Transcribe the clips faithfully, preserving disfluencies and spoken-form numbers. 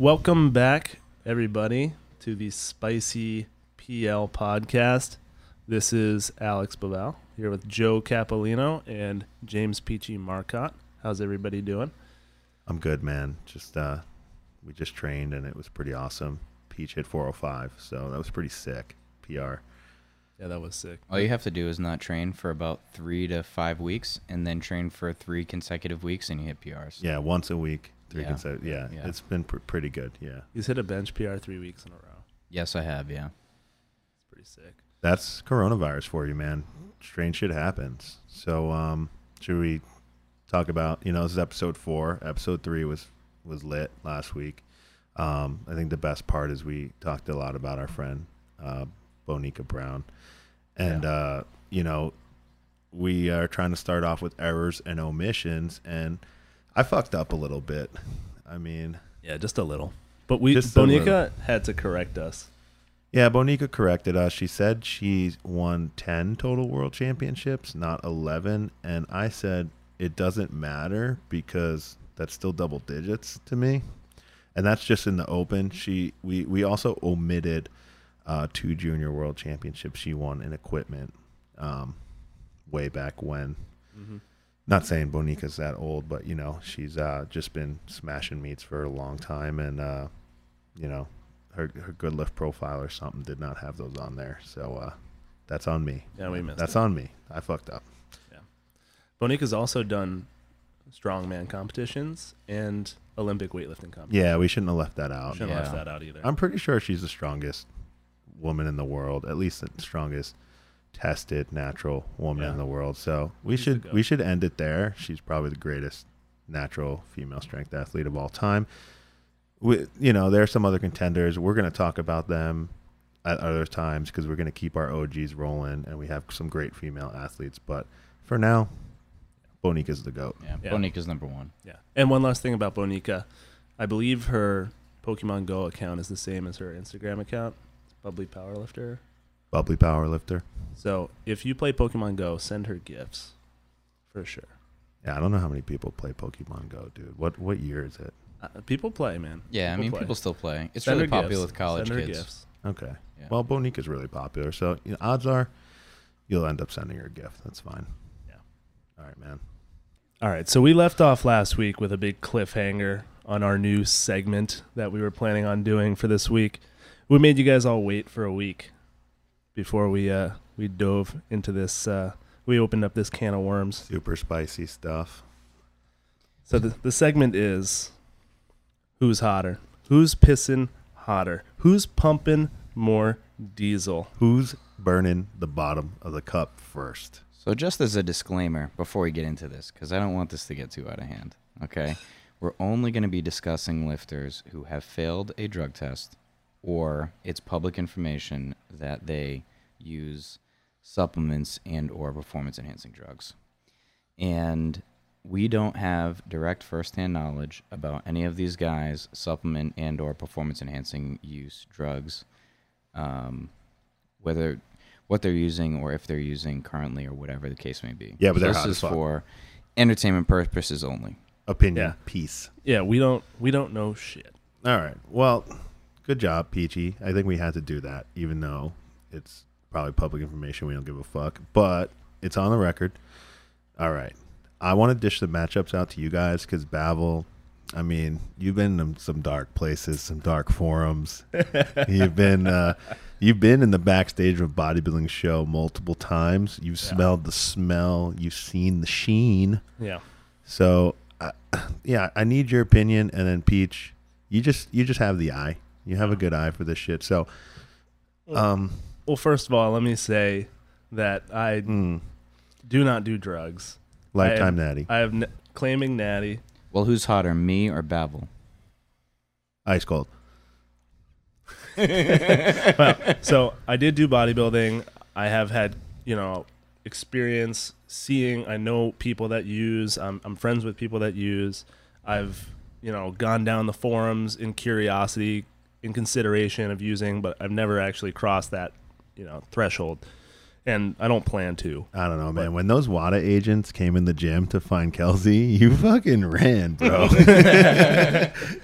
Welcome back, everybody, to the Spicy P L Podcast. This is Alex Babel here with Joe Capolino and James Peachy Marcotte. How's everybody doing? I'm good, man. Just uh, we just trained, and it was pretty awesome. Peach hit four oh five, so that was pretty sick. P R. Yeah, that was sick. All you have to do is not train for about three to five weeks, and then train for three consecutive weeks, and you hit P Rs. Yeah, once a week. Three yeah. consecutive. Yeah, yeah, it's been pr pretty good. Yeah, he's hit a bench P R three weeks in a row. Yes, I have. Yeah, it's pretty sick. That's coronavirus for you, man. Strange shit happens. So, um, should we talk about? You know, this is episode four. Episode three was was lit last week. Um, I think the best part is we talked a lot about our friend. Uh, Bonica Brown. And, yeah. uh, you know, we are trying to start off with errors and omissions, and I fucked up a little bit. I mean. Yeah, just a little. But we Bonica had to correct us. Yeah, Bonica corrected us. She said she won ten total world championships, not eleven. And I said it doesn't matter because that's still double digits to me. And that's just in the open. She we, we also omitted Uh, two junior world championships she won in equipment um, way back when. Mm-hmm. Not saying Bonica's that old, but, you know, she's uh, just been smashing meets for a long time. And, uh, you know, her, her good lift profile or something did not have those on there. So uh, that's on me. Yeah, we missed That's it. on me. I fucked up. Yeah. Bonica's also done strongman competitions and Olympic weightlifting competitions. Yeah, we shouldn't have left that out. Shouldn't have yeah. left that out either. I'm pretty sure she's the strongest woman in the world, at least the strongest tested natural woman yeah. in the world. So we She's should we should end it there. She's probably the greatest natural female strength athlete of all time. We, you know, there are some other contenders. We're going to talk about them at other times because we're going to keep our O Gs rolling, and we have some great female athletes. But for now, Bonica's the GOAT. Yeah, yeah. Bonica's number one. Yeah. And one last thing about Bonica. I believe her Pokemon Go account is the same as her Instagram account. Bubbly Powerlifter. Bubbly Powerlifter. So if you play Pokemon Go, send her gifts for sure. Yeah, I don't know how many people play Pokemon Go, dude. What what year is it? Uh, people play, man. Yeah, people I mean, play. people still play. It's send really popular gifts. with college send her kids. Gifts. Okay. Yeah. Well, Bonica's really popular, so you know, odds are you'll end up sending her a gift. That's fine. Yeah. All right, man. All right, so we left off last week with a big cliffhanger on our new segment that we were planning on doing for this week. We made you guys all wait for a week before we uh, we dove into this. Uh, we opened up this can of worms. Super spicy stuff. So the, the segment is, who's hotter? Who's pissing hotter? Who's pumping more diesel? Who's burning the bottom of the cup first? So just as a disclaimer before we get into this, because I don't want this to get too out of hand, okay? We're only going to be discussing lifters who have failed a drug test, or it's public information that they use supplements and or performance-enhancing drugs. And we don't have direct first-hand knowledge about any of these guys' supplement and or performance-enhancing use drugs, um, whether what they're using or if they're using currently or whatever the case may be. Yeah, but they're hot as fuck. This is for entertainment purposes only. Opinion yeah. piece. Yeah, we don't, we don't know shit. All right, well... Good job, Peachy. I think we had to do that, even though it's probably public information. We don't give a fuck, but it's on the record. All right. I want to dish the matchups out to you guys because, Babel, I mean, you've been in some dark places, some dark forums. You've been uh, you've been in the backstage of a bodybuilding show multiple times. You've yeah. smelled the smell. You've seen the sheen. Yeah. So, uh, yeah, I need your opinion. And then, Peach, you just you just have the eye. You have a good eye for this shit. So, um, well, first of all, let me say that I mm, do not do drugs. Lifetime I have, natty. I have n claiming natty. Well, who's hotter, me or Babel? Ice cold. Well, so I did do bodybuilding. I have had, you know, experience seeing. I know people that use. I'm, I'm friends with people that use. I've, you know, gone down the forums in curiosity, in consideration of using, but I've never actually crossed that, you know, threshold. And I don't plan to. I don't know, man. But when those WADA agents came in the gym to find Kelsey, you fucking ran, bro.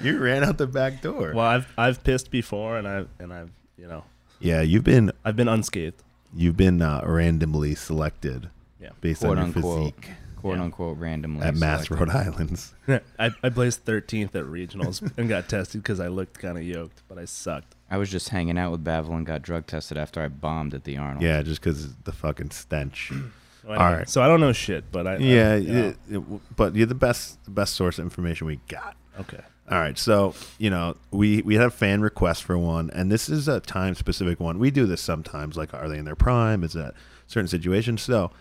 You ran out the back door. Well, I've I've pissed before, and I've and I've you know. Yeah, you've been. I've been unscathed. You've been uh, randomly selected. Yeah. Based quote on your unquote, physique, quote yeah. unquote, randomly at Mass selected. Rhode Islands. I I placed thirteenth at regionals and got tested because I looked kind of yoked, but I sucked. I was just hanging out with Bavel and got drug tested after I bombed at the Arnold. Yeah, just because the fucking stench. Well, all right. So I don't know shit, but I. Yeah, I, you know. it, it, but you're the best, the best source of information we got. Okay. All right. So, you know, we, we had a fan request for one, and this is a time specific one. We do this sometimes. Like, are they in their prime? Is that certain situation? So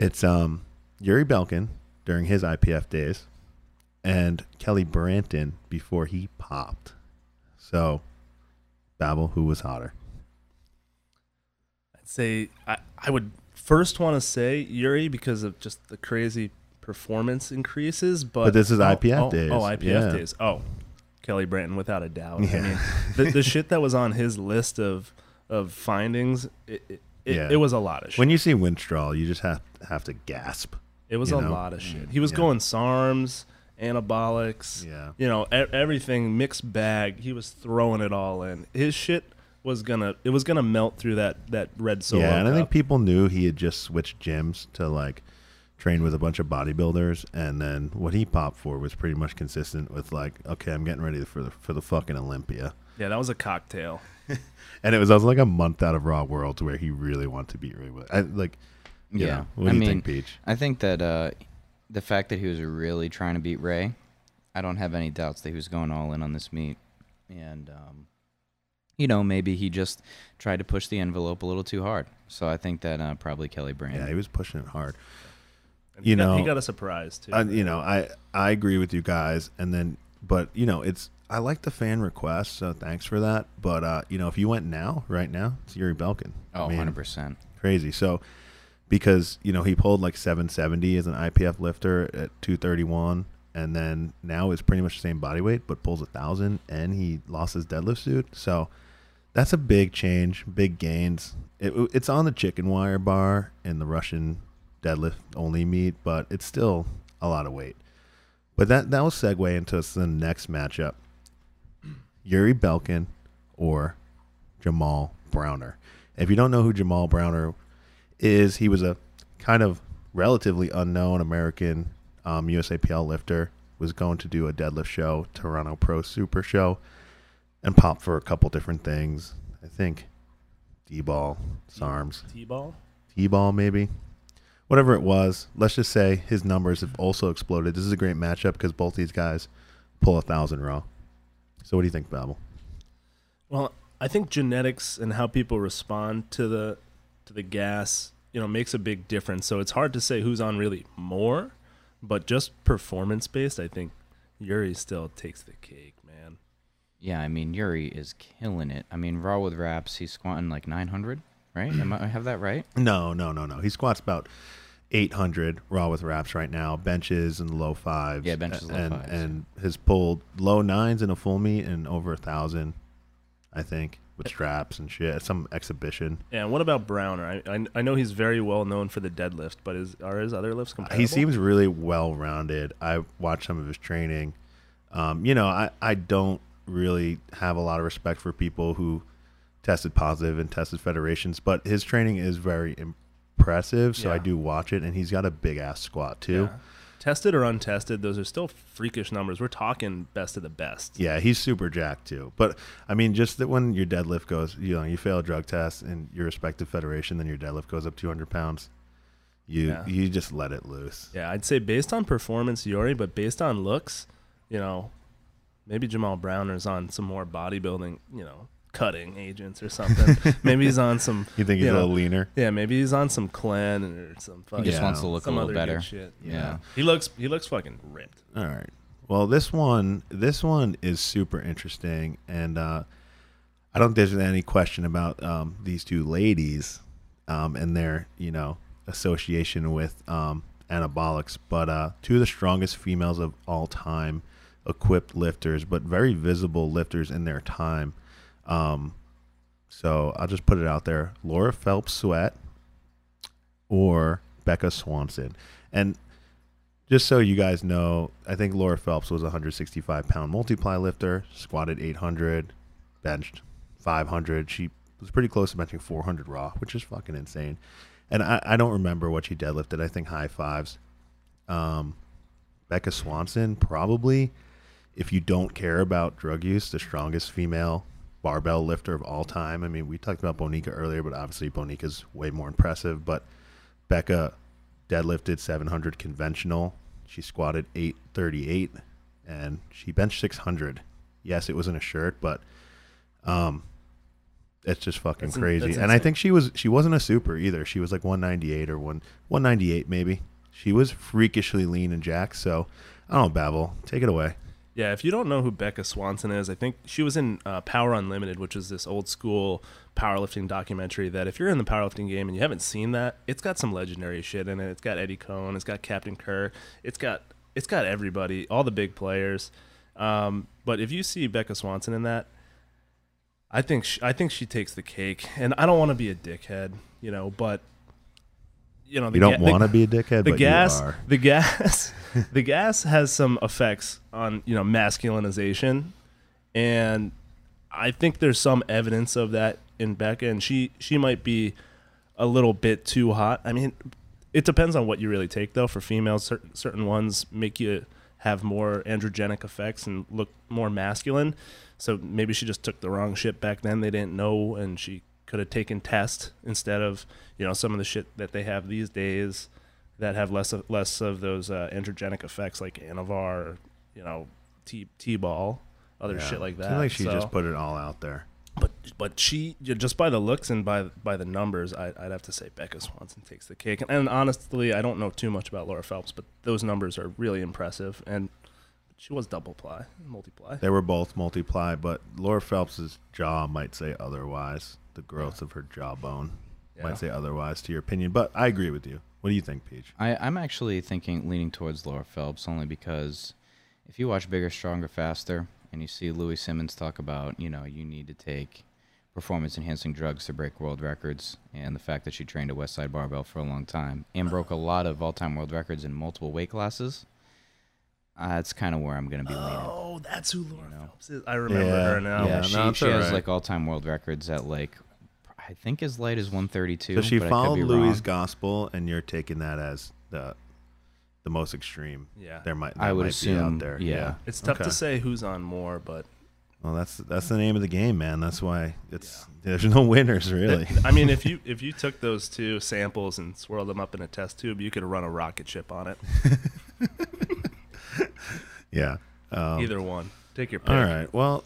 it's um, Yuri Belkin during his I P F days and Kelly Branton before he popped. So. Babel, who was hotter? I'd say I, I would first want to say Yuri because of just the crazy performance increases. But, but this is I P F days. Oh, I P F yeah. days. Oh, Kelly Branton, without a doubt. Yeah. I mean, the, the shit that was on his list of of findings, it it, it, yeah. it was a lot of shit. When you see Winstrol, you just have, have to gasp. It was a know? lot of shit. He was yeah. going SARMs. Anabolics, yeah, you know, everything mixed bag. He was throwing it all in. His shit was gonna, it was gonna melt through that that red solo. Yeah, and cup. I think people knew he had just switched gyms to like train with a bunch of bodybuilders, and then what he popped for was pretty much consistent with like, okay, I'm getting ready for the for the fucking Olympia. Yeah, that was a cocktail, and it was I was like a month out of Raw Worlds where he really wanted to be with. I, like, yeah, yeah. What do I you mean, think, Peach? I think that. Uh, The fact that he was really trying to beat Ray, I don't have any doubts that he was going all in on this meet. And, um, you know, maybe he just tried to push the envelope a little too hard. So I think that uh, probably Kelly Branton. Yeah, he was pushing it hard. And you he got, know, he got a surprise, too. Uh, you know, I, I agree with you guys. And then, but, you know, it's, I like the fan request, so thanks for that. But, uh, you know, if you went now, right now, it's Yuri Belkin. Oh, I mean, one hundred percent. Crazy. So, because, you know, he pulled like seven seventy as an I P F lifter at two thirty-one, and then now is pretty much the same body weight, but pulls a thousand, and he lost his deadlift suit. So that's a big change, big gains. It, it's on the chicken wire bar in the Russian deadlift only meet, but it's still a lot of weight. But that, that will segue into the next matchup. Yuri Belkin or Jamal Browner. If you don't know who Jamal Browner is, he was a kind of relatively unknown American um, U S A P L lifter, was going to do a deadlift show, Toronto Pro Super Show, and popped for a couple different things. I think D-ball, SARMs. T-ball? T-ball, maybe. Whatever it was, let's just say his numbers have also exploded. This is a great matchup because both these guys pull a thousand raw. So what do you think, Babel? Well, I think genetics and how people respond to the to the gas, you know, makes a big difference. So it's hard to say who's on really more, but just performance-based, I think Yuri still takes the cake, man. Yeah, I mean, Yuri is killing it. I mean, Raw with Wraps, he's squatting like nine hundred, right? Am I have that right? No, no, no, no. He squats about eight hundred Raw with Wraps right now, benches and low fives. Yeah, benches and low and, fives. And has pulled low nines in a full meet and over a thousand, I think. With straps and shit, some exhibition. Yeah, and what about Browner? I, I I know he's very well known for the deadlift, but is are his other lifts comparable? He seems really well-rounded. I watched some of his training. Um, you know, I, I don't really have a lot of respect for people who tested positive and tested federations, but his training is very impressive, so yeah. I do watch it, and he's got a big-ass squat, too. Yeah. Tested or untested, those are still freakish numbers. We're talking best of the best. Yeah, he's super jacked too. But I mean, just that when your deadlift goes, you know, you fail a drug test in your respective federation, then your deadlift goes up two hundred pounds. You yeah. you just let it loose. Yeah, I'd say based on performance, Yuri, but based on looks, you know, maybe Jamal Browner's on some more bodybuilding, you know, cutting agents or something. Maybe he's on some. You think he's you know, a little leaner? Yeah, maybe he's on some Clen or some. Fucking, he just yeah. wants to look some a little better. Shit. Yeah. yeah, he looks he looks fucking ripped. All right. Well, this one this one is super interesting, and uh, I don't think there's any question about um, these two ladies um, and their you know association with um, anabolics. But uh, two of the strongest females of all time, equipped lifters, but very visible lifters in their time. Um, so I'll just put it out there. Laura Phelps Sweat or Becca Swanson. And just so you guys know, I think Laura Phelps was a one hundred sixty-five pound multiply lifter, squatted eight hundred, benched five hundred. She was pretty close to benching four hundred raw, which is fucking insane. And I, I don't remember what she deadlifted. I think high fives. Um, Becca Swanson, probably, if you don't care about drug use, the strongest female barbell lifter of all time. I mean, we talked about Bonica earlier, but obviously Bonica's way more impressive. But Becca deadlifted seven hundred conventional. She squatted eight thirty-eight, and she benched six hundred. Yes, it was in a shirt, but um, it's just fucking that's crazy. An, and I think she was she wasn't a super either. She was like one ninety-eight or one one ninety-eight maybe. She was freakishly lean and jacked. So I don't babble. Take it away. Yeah, if you don't know who Becca Swanson is, I think she was in uh, Power Unlimited, which is this old school powerlifting documentary that if you're in the powerlifting game and you haven't seen that, it's got some legendary shit in it. It's got Eddie Cohn, it's got Captain Kerr, it's got it's got everybody, all the big players. Um, but if you see Becca Swanson in that, I think she, I think she takes the cake. And I don't want to be a dickhead, you know, but you know, the you don't ga- want to be a dickhead, the but gas, you are. The gas, the gas has some effects on, you know, masculinization. And I think there's some evidence of that in Becca. And she, she might be a little bit too hot. I mean, it depends on what you really take, though. For females, certain, certain ones make you have more androgenic effects and look more masculine. So maybe she just took the wrong shit back then. They didn't know, and she could have taken tests instead of, you know, some of the shit that they have these days that have less of, less of those uh, androgenic effects like Anavar, or, you know, T T-ball, other yeah. shit like that. I feel like she so, just put it all out there. But but she, just by the looks and by by the numbers, I, I'd have to say Becca Swanson takes the cake. And, and honestly, I don't know too much about Laura Phelps, but those numbers are really impressive. And she was double ply, multiply. They were both multiply, but Laura Phelps's jaw might say otherwise. The growth yeah. of her jawbone yeah. might say otherwise to your opinion, but I agree with you. What do you think, Peach? I, I'm actually thinking, leaning towards Laura Phelps, only because if you watch Bigger, Stronger, Faster, and you see Louis Simmons talk about, you know, you need to take performance-enhancing drugs to break world records, and the fact that she trained at Westside Barbell for a long time and broke a lot of all-time world records in multiple weight classes, Uh, that's kind of where I'm going to be leaning. Oh, that's who Laura you know? Phelps is. I remember yeah. her now. Yeah, she, no, she has, right. like, all-time world records at, like, I think as light as one thirty-two. So she but followed Louis' gospel, and you're taking that as the the most extreme. Yeah. There might, there I would might assume, be out there. Yeah. yeah. It's tough okay. to say who's on more, but... Well, that's that's the name of the game, man. That's why it's yeah. there's no winners, really. I mean, if you if you took those two samples and swirled them up in a test tube, you could have run a rocket ship on it. Yeah. Um, Either one. Take your pick. All right. Well,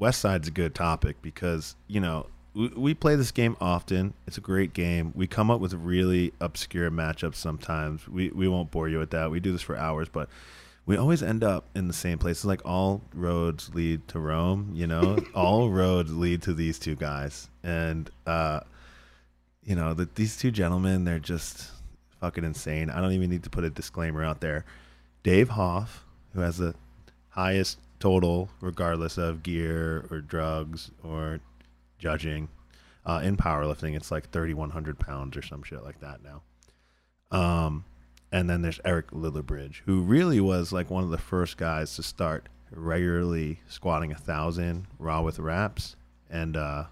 Westside's a good topic because, you know, we, we play this game often. It's a great game. We come up with really obscure matchups sometimes. We we won't bore you with that. We do this for hours, but we always end up in the same places. Like all roads lead to Rome, you know. All roads lead to these two guys. And, uh, you know, the, these two gentlemen, they're just fucking insane. I don't even need to put a disclaimer out there. Dave Hoff, who has the highest total, regardless of gear or drugs or judging, uh, in powerlifting, it's like thirty-one hundred pounds or some shit like that now. Um, and then there's Eric Lilliebridge, who really was like one of the first guys to start regularly squatting a thousand raw with reps and uh,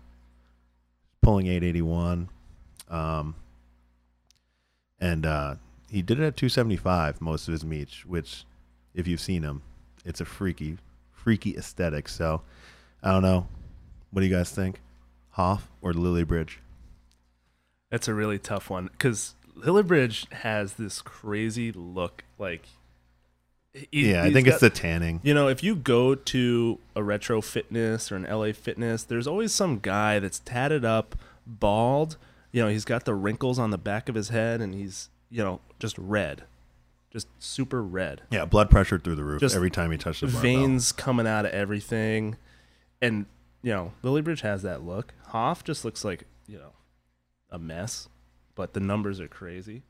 pulling eight eighty-one. Um, and uh, he did it at two seventy-five most of his meets, which, if you've seen him, it's a freaky, freaky aesthetic. So, I don't know. What do you guys think? Hoff or Lilliebridge? That's a really tough one because Lilliebridge has this crazy look. Like, he, yeah, I think got, it's the tanning. You know, if you go to a Retro Fitness or an L A Fitness, there's always some guy that's tatted up, bald. You know, he's got the wrinkles on the back of his head, and he's, you know, just red, just super red. Yeah, blood pressure through the roof just every time he touched the barbell. Veins coming out of everything, and you know, Lilliebridge has that look. Hoff just looks like, you know, a mess, but the numbers are crazy.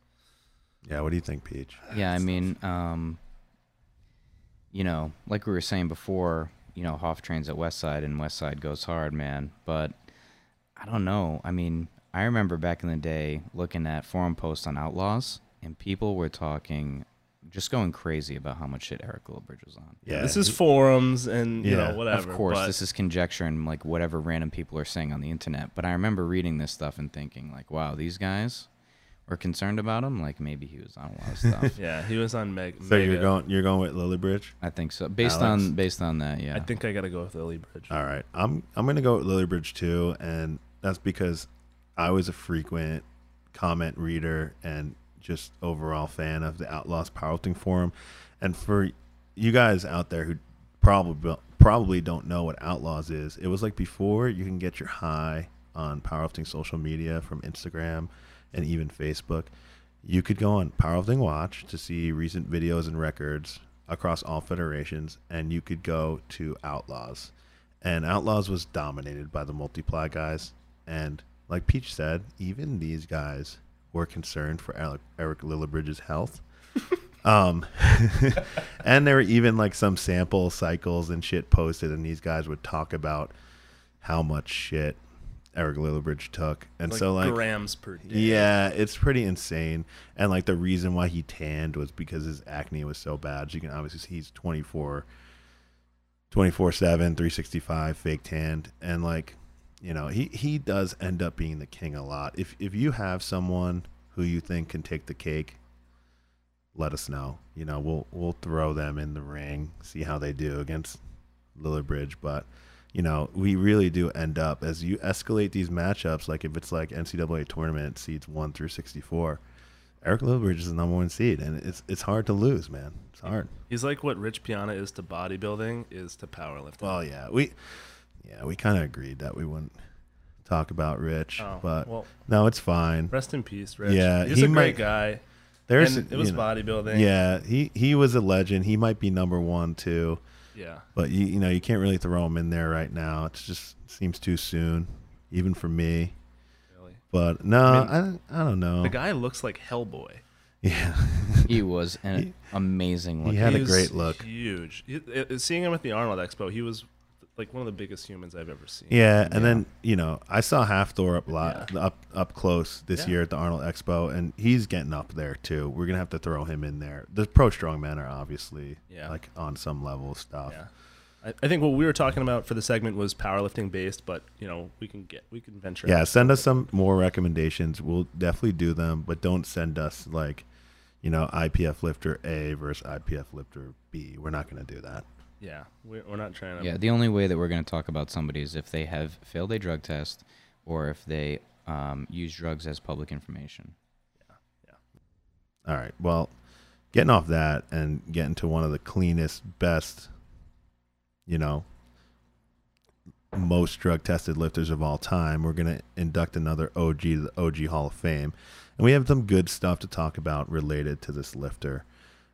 Yeah, what do you think, Peach? Yeah, I mean, um, you know, like we were saying before, you know, Hoff trains at Westside, and Westside goes hard, man. But I don't know. I mean, I remember back in the day looking at forum posts on Outlaws, and people were talking, just going crazy about how much shit Eric Lilliebridge was on. Yeah, this is forums and, you yeah. know, whatever. Of course, but... this is conjecture and, like, whatever random people are saying on the internet. But I remember reading this stuff and thinking, like, wow, these guys were concerned about him. Like, maybe he was on a lot of stuff. Yeah, he was on Meg. So Mega. you're going, you're going with Lilliebridge? I think so. Based Alex? on, based on that, yeah. I think I gotta go with Lilliebridge. All right, I'm, I'm gonna go with Lilliebridge too, and that's because I was a frequent comment reader and just overall fan of the Outlaws Powerlifting Forum. And for you guys out there who probably probably don't know what Outlaws is, it was like before you can get your high on powerlifting social media from Instagram and even Facebook, you could go on Powerlifting Watch to see recent videos and records across all federations, and you could go to Outlaws. And Outlaws was dominated by the multiply guys, and like Peach said, even these guys were concerned for Alec, Eric Lilliebridge's health. Um, and there were even like some sample cycles and shit posted, and these guys would talk about how much shit Eric Lilliebridge took. And like so like grams per day. Yeah, it's pretty insane. And like the reason why he tanned was because his acne was so bad. As you can obviously see, he's twenty-four, twenty-four seven, three sixty-five, fake tanned. And like, you know, he, he does end up being the king a lot. If if you have someone who you think can take the cake, let us know. You know, we'll we'll throw them in the ring, see how they do against Lilliebridge. But, you know, we really do end up, as you escalate these matchups, like if it's like N C double A tournament seeds one through sixty-four, Eric Lilliebridge is the number one seed, and it's it's hard to lose, man. It's hard. He's like what Rich Piana is to bodybuilding is to powerlifting. Well, yeah, we. Yeah, we kind of agreed that we wouldn't talk about Rich, oh, but well, no, it's fine. Rest in peace, Rich. Yeah, he's he a great might, guy. There's, and it was you know, bodybuilding. Yeah, he he was a legend. He might be number one too. Yeah, but you you know you can't really throw him in there right now. It just seems too soon, even for me. Really? But no, I mean, I, I don't know. The guy looks like Hellboy. Yeah, he was an he, amazing look. He had he a great look. Huge. He, seeing him at the Arnold Expo, he was like one of the biggest humans I've ever seen. Yeah, and yeah. then, you know, I saw Halfdoor up lot, yeah. up up close this yeah. year at the Arnold Expo, and he's getting up there too. We're gonna have to throw him in there. The pro strongmen are obviously yeah. like on some level stuff. Yeah. I, I think what we were talking about for the segment was powerlifting based, but you know, we can get we can venture. Yeah, send us some more recommendations. We'll definitely do them, but don't send us like, you know, I P F lifter A versus I P F lifter B. We're not gonna do that. Yeah, we're not trying to... Yeah, the only way that we're going to talk about somebody is if they have failed a drug test or if they um, use drugs as public information. Yeah, yeah. All right, well, getting off that and getting to one of the cleanest, best, you know, most drug-tested lifters of all time, we're going to induct another O G to the O G Hall of Fame. And we have some good stuff to talk about related to this lifter.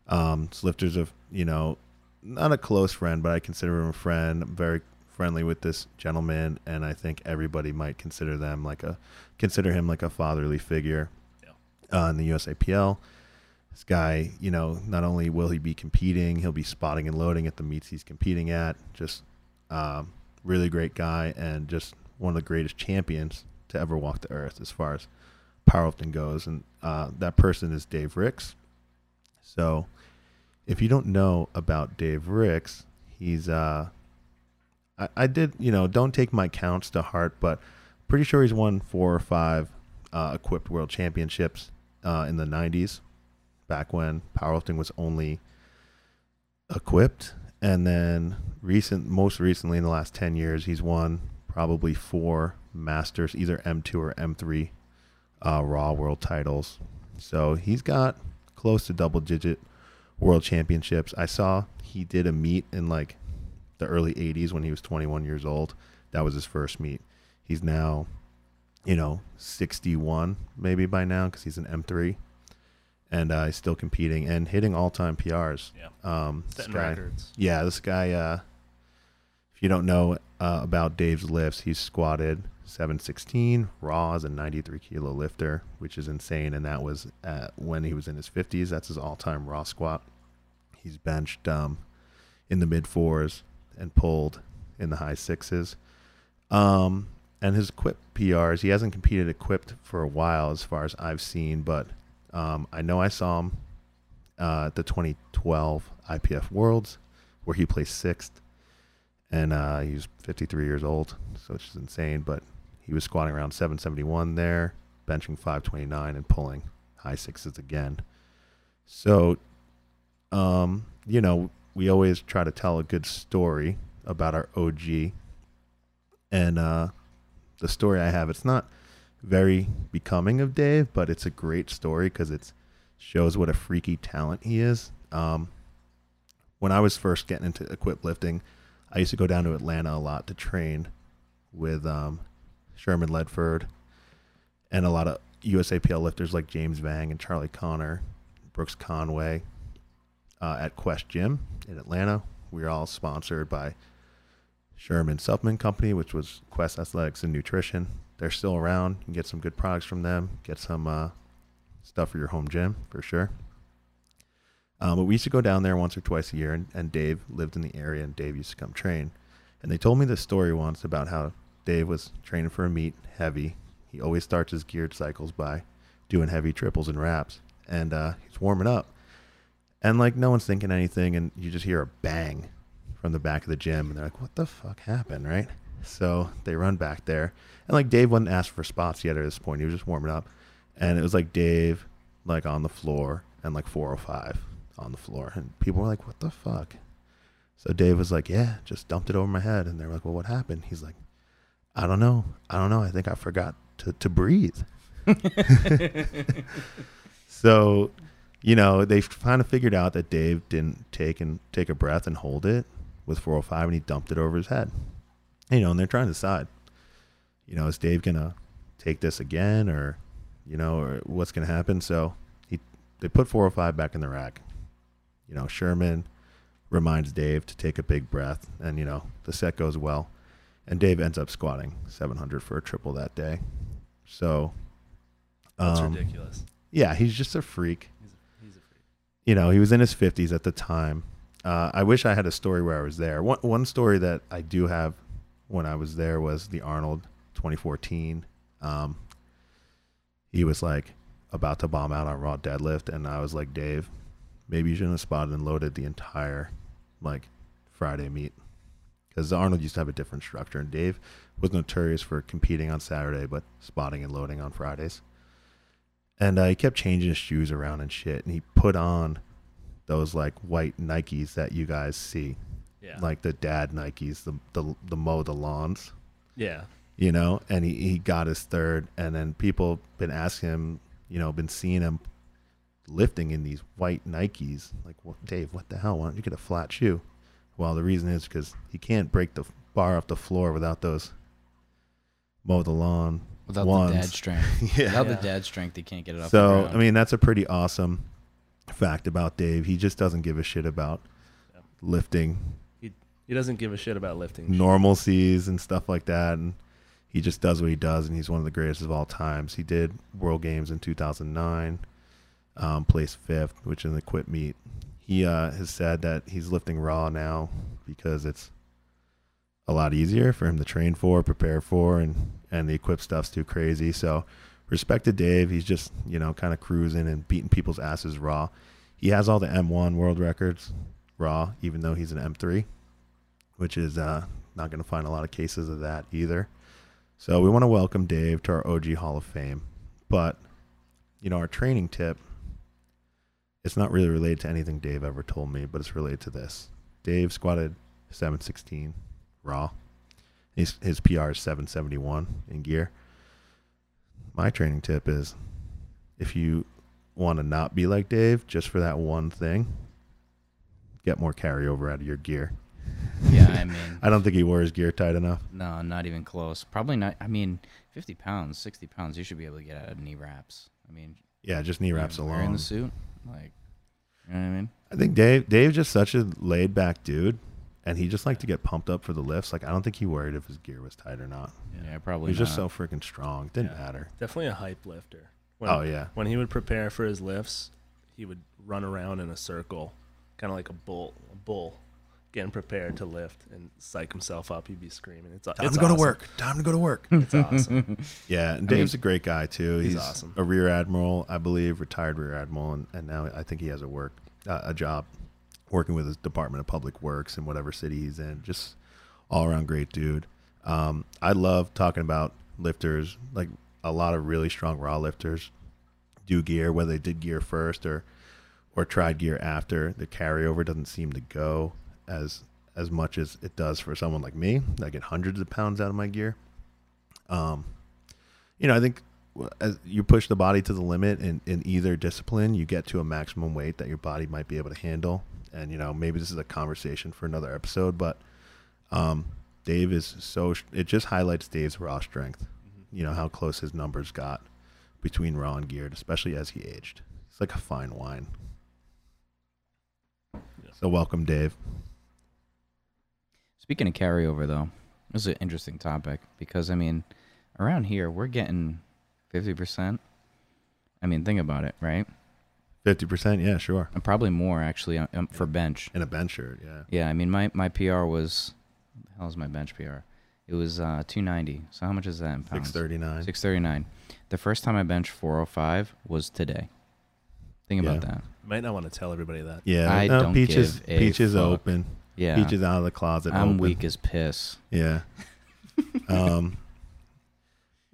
Um, this lifter's of, you know... not a close friend, but I consider him a friend. I'm very friendly with this gentleman, and I think everybody might consider them like a consider him like a fatherly figure yeah. uh, in the U S A P L. This guy, you know, not only will he be competing, he'll be spotting and loading at the meets he's competing at. Just um, really great guy, and just one of the greatest champions to ever walk the earth as far as powerlifting goes. And uh, that person is Dave Ricks. So. If you don't know about Dave Ricks, he's, uh, I, I did, you know, don't take my counts to heart, but pretty sure he's won four or five uh, equipped world championships uh, in the nineties, back when powerlifting was only equipped. And then recent, most recently in the last ten years, he's won probably four masters, either M two or M three uh, raw world titles. So he's got close to double digit world championships. I saw he did a meet in like the early eighties when he was twenty-one years old. That was his first meet. He's now, you know, sixty-one maybe by now because he's an M three, and uh, he's still competing and hitting all-time P Rs. Yeah, um, setting guy, records. Yeah, this guy. Uh, if you don't know uh, about Dave's lifts, he's squatted seven sixteen raw as a ninety-three kilo lifter, which is insane, and that was at, when he was in his fifties. That's his all-time raw squat. He's benched um in the mid fours and pulled in the high sixes. Um and his Quipt P Rs, he hasn't competed at Quipt for a while as far as I've seen, but um, I know I saw him uh, at the twenty twelve I P F Worlds where he placed sixth, and uh, he was fifty-three years old, so it's just insane, but he was squatting around seven seventy-one there, benching five twenty-nine and pulling high sixes again. So, um, you know, we always try to tell a good story about our O G, and uh, the story I have, it's not very becoming of Dave, but it's a great story because it shows what a freaky talent he is. Um, when I was first getting into Quipt lifting, I used to go down to Atlanta a lot to train with um, Sherman Ledford and a lot of U S A P L lifters like James Vang and Charlie Connor, Brooks Conway, uh, at Quest Gym in Atlanta. We were all sponsored by Sherman Supplement Company, which was Quest Athletics and Nutrition. They're still around. You can get some good products from them. Get some uh, stuff for your home gym for sure. Um, but we used to go down there once or twice a year, and, and Dave lived in the area, and Dave used to come train. And they told me this story once about how Dave was training for a meet, heavy. He always starts his geared cycles by doing heavy triples and wraps, and uh, he's warming up. And, like, no one's thinking anything, and you just hear a bang from the back of the gym, and they're like, what the fuck happened, right? So they run back there. And, like, Dave wasn't asked for spots yet at this point. He was just warming up. And it was, like, Dave, like, on the floor, and, like, four oh five on the floor. And people were like, what the fuck? So Dave was like, yeah, just dumped it over my head. And they were like, well, what happened? He's like, I don't know. I don't know. I think I forgot to, to breathe. So... you know, they kind of figured out that Dave didn't take and take a breath and hold it with four oh five, and he dumped it over his head. You know, and they're trying to decide, you know, is Dave going to take this again, or, you know, or what's going to happen? So he they put four oh five back in the rack. You know, Sherman reminds Dave to take a big breath, and, you know, the set goes well. And Dave ends up squatting seven hundred for a triple that day. So. Um, That's ridiculous. Yeah, he's just a freak. You know, he was in his fifties at the time. Uh, I wish I had a story where I was there. One one story that I do have when I was there was the Arnold twenty fourteen. Um, he was, like, about to bomb out on raw deadlift, and I was like, Dave, maybe you shouldn't have spotted and loaded the entire, like, Friday meet. Because Arnold used to have a different structure, and Dave was notorious for competing on Saturday but spotting and loading on Fridays. And uh, he kept changing his shoes around and shit. And he put on those, like, white Nikes that you guys see. Yeah. Like the dad Nikes, the the, the mow the lawns. Yeah. You know? And he, he got his third. And then people been asking him, you know, been seeing him lifting in these white Nikes. Like, well, Dave, what the hell? Why don't you get a flat shoe? Well, the reason is because he can't break the bar off the floor without those mow the lawn. Without Once. the dad strength. yeah. Without yeah. the dad strength, he can't get it up. So, I mean, that's a pretty awesome fact about Dave. He just doesn't give a shit about yeah. lifting. He, he doesn't give a shit about lifting. Normalcies and stuff like that. And he just does what he does, and he's one of the greatest of all times. He did World Games in two thousand nine, um, placed fifth, which is an Quipt meet. He uh, has said that he's lifting raw now because it's a lot easier for him to train for, prepare for, and and the equip stuff's too crazy. So respect to Dave. He's just, you know, kind of cruising and beating people's asses raw. He has all the M one world records raw, even though he's an M three, which is uh, not going to find a lot of cases of that either. So we want to welcome Dave to our O G Hall of Fame. But, you know, our training tip, it's not really related to anything Dave ever told me, but it's related to this. Dave squatted seven sixteen raw. His, his P R is seven seventy-one in gear. My training tip is, if you want to not be like Dave just for that one thing, get more carryover out of your gear. Yeah, I mean. I don't think he wore his gear tight enough. No, not even close. Probably not. I mean, fifty pounds, sixty pounds, you should be able to get out of knee wraps. I mean. Yeah, just knee wraps alone. Wearing the suit. Like, you know what I mean? I think Dave, Dave's just such a laid-back dude. And he just liked to get pumped up for the lifts. Like, I don't think he worried if his gear was tight or not. Yeah, probably. He was not. Just so freaking strong. It didn't yeah. matter. Definitely a hype lifter. When, oh, yeah. When he would prepare for his lifts, he would run around in a circle, kind of like a bull. A bull. getting prepared to lift and psych himself up. He'd be screaming, it's, Time it's to go awesome. to work. Time to go to work. It's awesome. Yeah. And Dave's I mean, a great guy too. He's, he's awesome. A rear admiral, I believe, retired rear admiral. And, and now I think he has a work, uh, a job working with his Department of Public Works in whatever city he's in. Just all around great dude. Um, I love talking about lifters, like a lot of really strong raw lifters do gear, whether they did gear first or, or tried gear after. The carryover doesn't seem to go as as much as it does for someone like me. I get hundreds of pounds out of my gear. Um, you know, I think as you push the body to the limit in, in either discipline, you get to a maximum weight that your body might be able to handle. And, you know, maybe this is a conversation for another episode, but um, Dave is so, it just highlights Dave's raw strength, mm-hmm. you know, how close his numbers got between raw and geared, especially as he aged. It's like a fine wine. Yeah. So welcome, Dave. Speaking of carryover, though, this is an interesting topic because, I mean, around here, we're getting fifty percent. I mean, think about it, right? fifty percent, yeah, sure. And probably more, actually, for bench. In a bench shirt, yeah. Yeah, I mean, my, my P R was, what the hell is my bench P R? It was uh, two ninety. So how much is that in pounds? six thirty-nine. six thirty-nine. The first time I benched four oh five was today. Think about yeah. that. You might not want to tell everybody that. Yeah. I no, don't Peach give is, a Peach is fuck. open. Yeah. Peach is out of the closet. I'm open. Weak as piss. Yeah. um,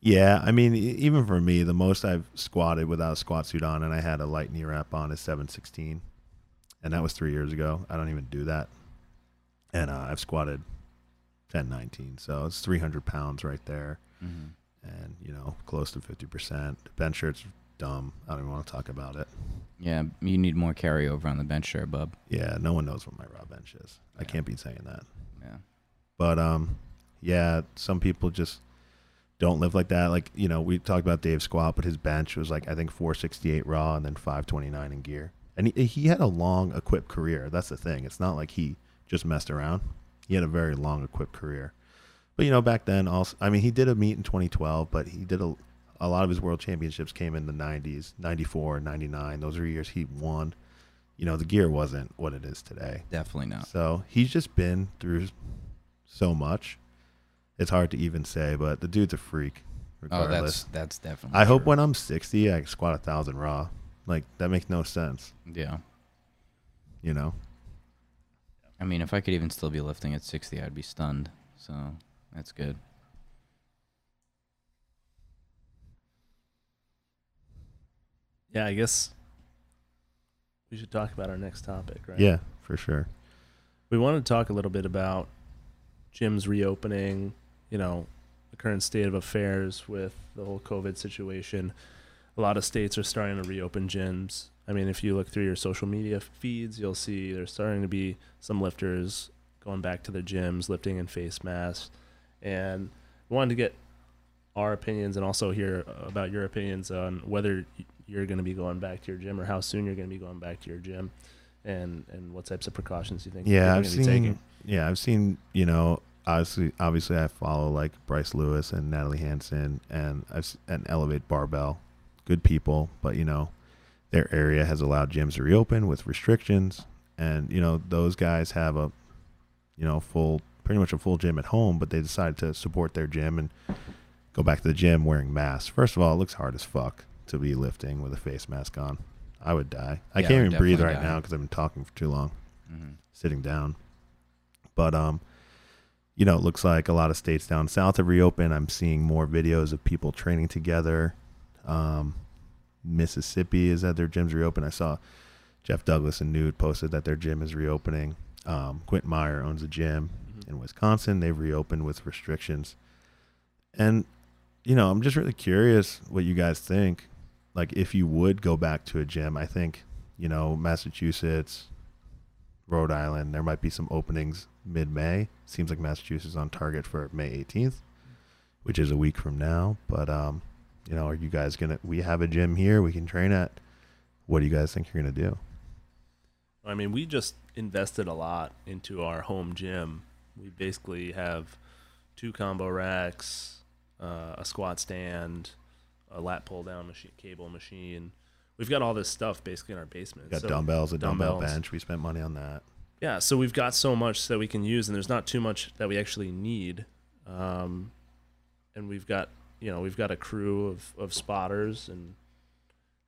yeah, I mean, even for me, the most I've squatted without a squat suit on and I had a light knee wrap on is seven sixteen. And that was three years ago. I don't even do that. And uh, I've squatted ten nineteen. So it's three hundred pounds right there. Mm-hmm. And, you know, close to fifty percent. Bench shirt's dumb. I don't even want to talk about it. Yeah, you need more carryover on the bench shirt, bub. Yeah, no one knows what my raw bench is. Yeah. I can't be saying that. Yeah. But, um, yeah, some people just don't live like that. Like, you know, we talked about Dave's squat, but his bench was like, I think, four sixty-eight raw and then five twenty-nine in gear. And he, he had a long equipped career. That's the thing. It's not like he just messed around. He had a very long equipped career. But, you know, back then, also, I mean, he did a meet in twenty twelve, but he did a, a lot of his world championships came in the nineties, ninety-four, ninety-nine. Those are years he won. You know, the gear wasn't what it is today. Definitely not. So he's just been through so much. It's hard to even say, but the dude's a freak regardless. Oh, that's, that's definitely I true. Hope when I'm sixty, I squat one thousand raw. Like, that makes no sense. Yeah. You know? I mean, if I could even still be lifting at sixty, I'd be stunned. So that's good. Yeah, I guess we should talk about our next topic, right? Yeah, for sure. We want to talk a little bit about gyms reopening, you know, the current state of affairs with the whole COVID situation. A lot of states are starting to reopen gyms. I mean, if you look through your social media feeds, you'll see there's starting to be some lifters going back to their gyms, lifting in face masks. And we wanted to get our opinions and also hear about your opinions on whether you're going to be going back to your gym or how soon you're going to be going back to your gym and, and what types of precautions you think yeah, you're I've going to seen, be taking. Yeah, I've seen, you know, obviously, obviously I follow like Bryce Lewis and Natalie Hansen and, I've, and Elevate Barbell, good people, but you know, their area has allowed gyms to reopen with restrictions. And, you know, those guys have a, you know, full, pretty much a full gym at home, but they decided to support their gym and go back to the gym wearing masks. First of all, it looks hard as fuck to be lifting with a face mask on. I would die. I yeah, can't even breathe right die. now because I've been talking for too long, mm-hmm. sitting down. But, um, you know, it looks like a lot of states down south have reopened. I'm seeing more videos of people training together. Um, Mississippi is at their gyms reopen. I saw Jeff Douglas and Nude posted that their gym is reopening. Um, Quint Meyer owns a gym mm-hmm. in Wisconsin. They've reopened with restrictions. And, you know, I'm just really curious what you guys think. Like, if you would go back to a gym, I think, you know, Massachusetts, Rhode Island, there might be some openings mid-May. Seems like Massachusetts is on target for May eighteenth, which is a week from now. But, um, you know, are you guys going to, we have a gym here we can train at. What do you guys think you're going to do? I mean, we just invested a lot into our home gym. We basically have two combo racks, uh, a squat stand, a lat pull down machine, cable machine. We've got all this stuff basically in our basement. We've got so dumbbells, a dumbbells. dumbbell bench. We spent money on that. Yeah, so we've got so much that we can use, and there's not too much that we actually need. Um, and we've got, you know, we've got a crew of, of spotters, and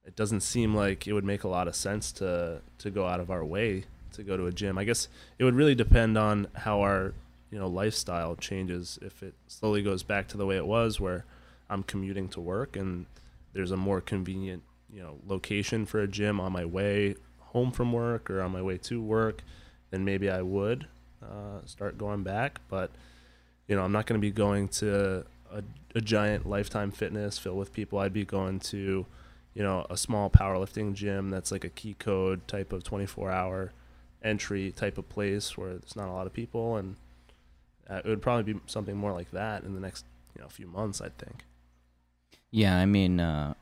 it doesn't seem like it would make a lot of sense to to go out of our way to go to a gym. I guess it would really depend on how our, you know, lifestyle changes. If it slowly goes back to the way it was, where I'm commuting to work and there's a more convenient, you know, location for a gym on my way home from work or on my way to work, then maybe I would uh, start going back. But, you know, I'm not going to be going to a, a giant Lifetime Fitness filled with people. I'd be going to, you know, a small powerlifting gym that's like a key code type of twenty-four hour entry type of place where there's not a lot of people. And uh, it would probably be something more like that in the next, you know, few months, I think. Yeah, I mean, uh,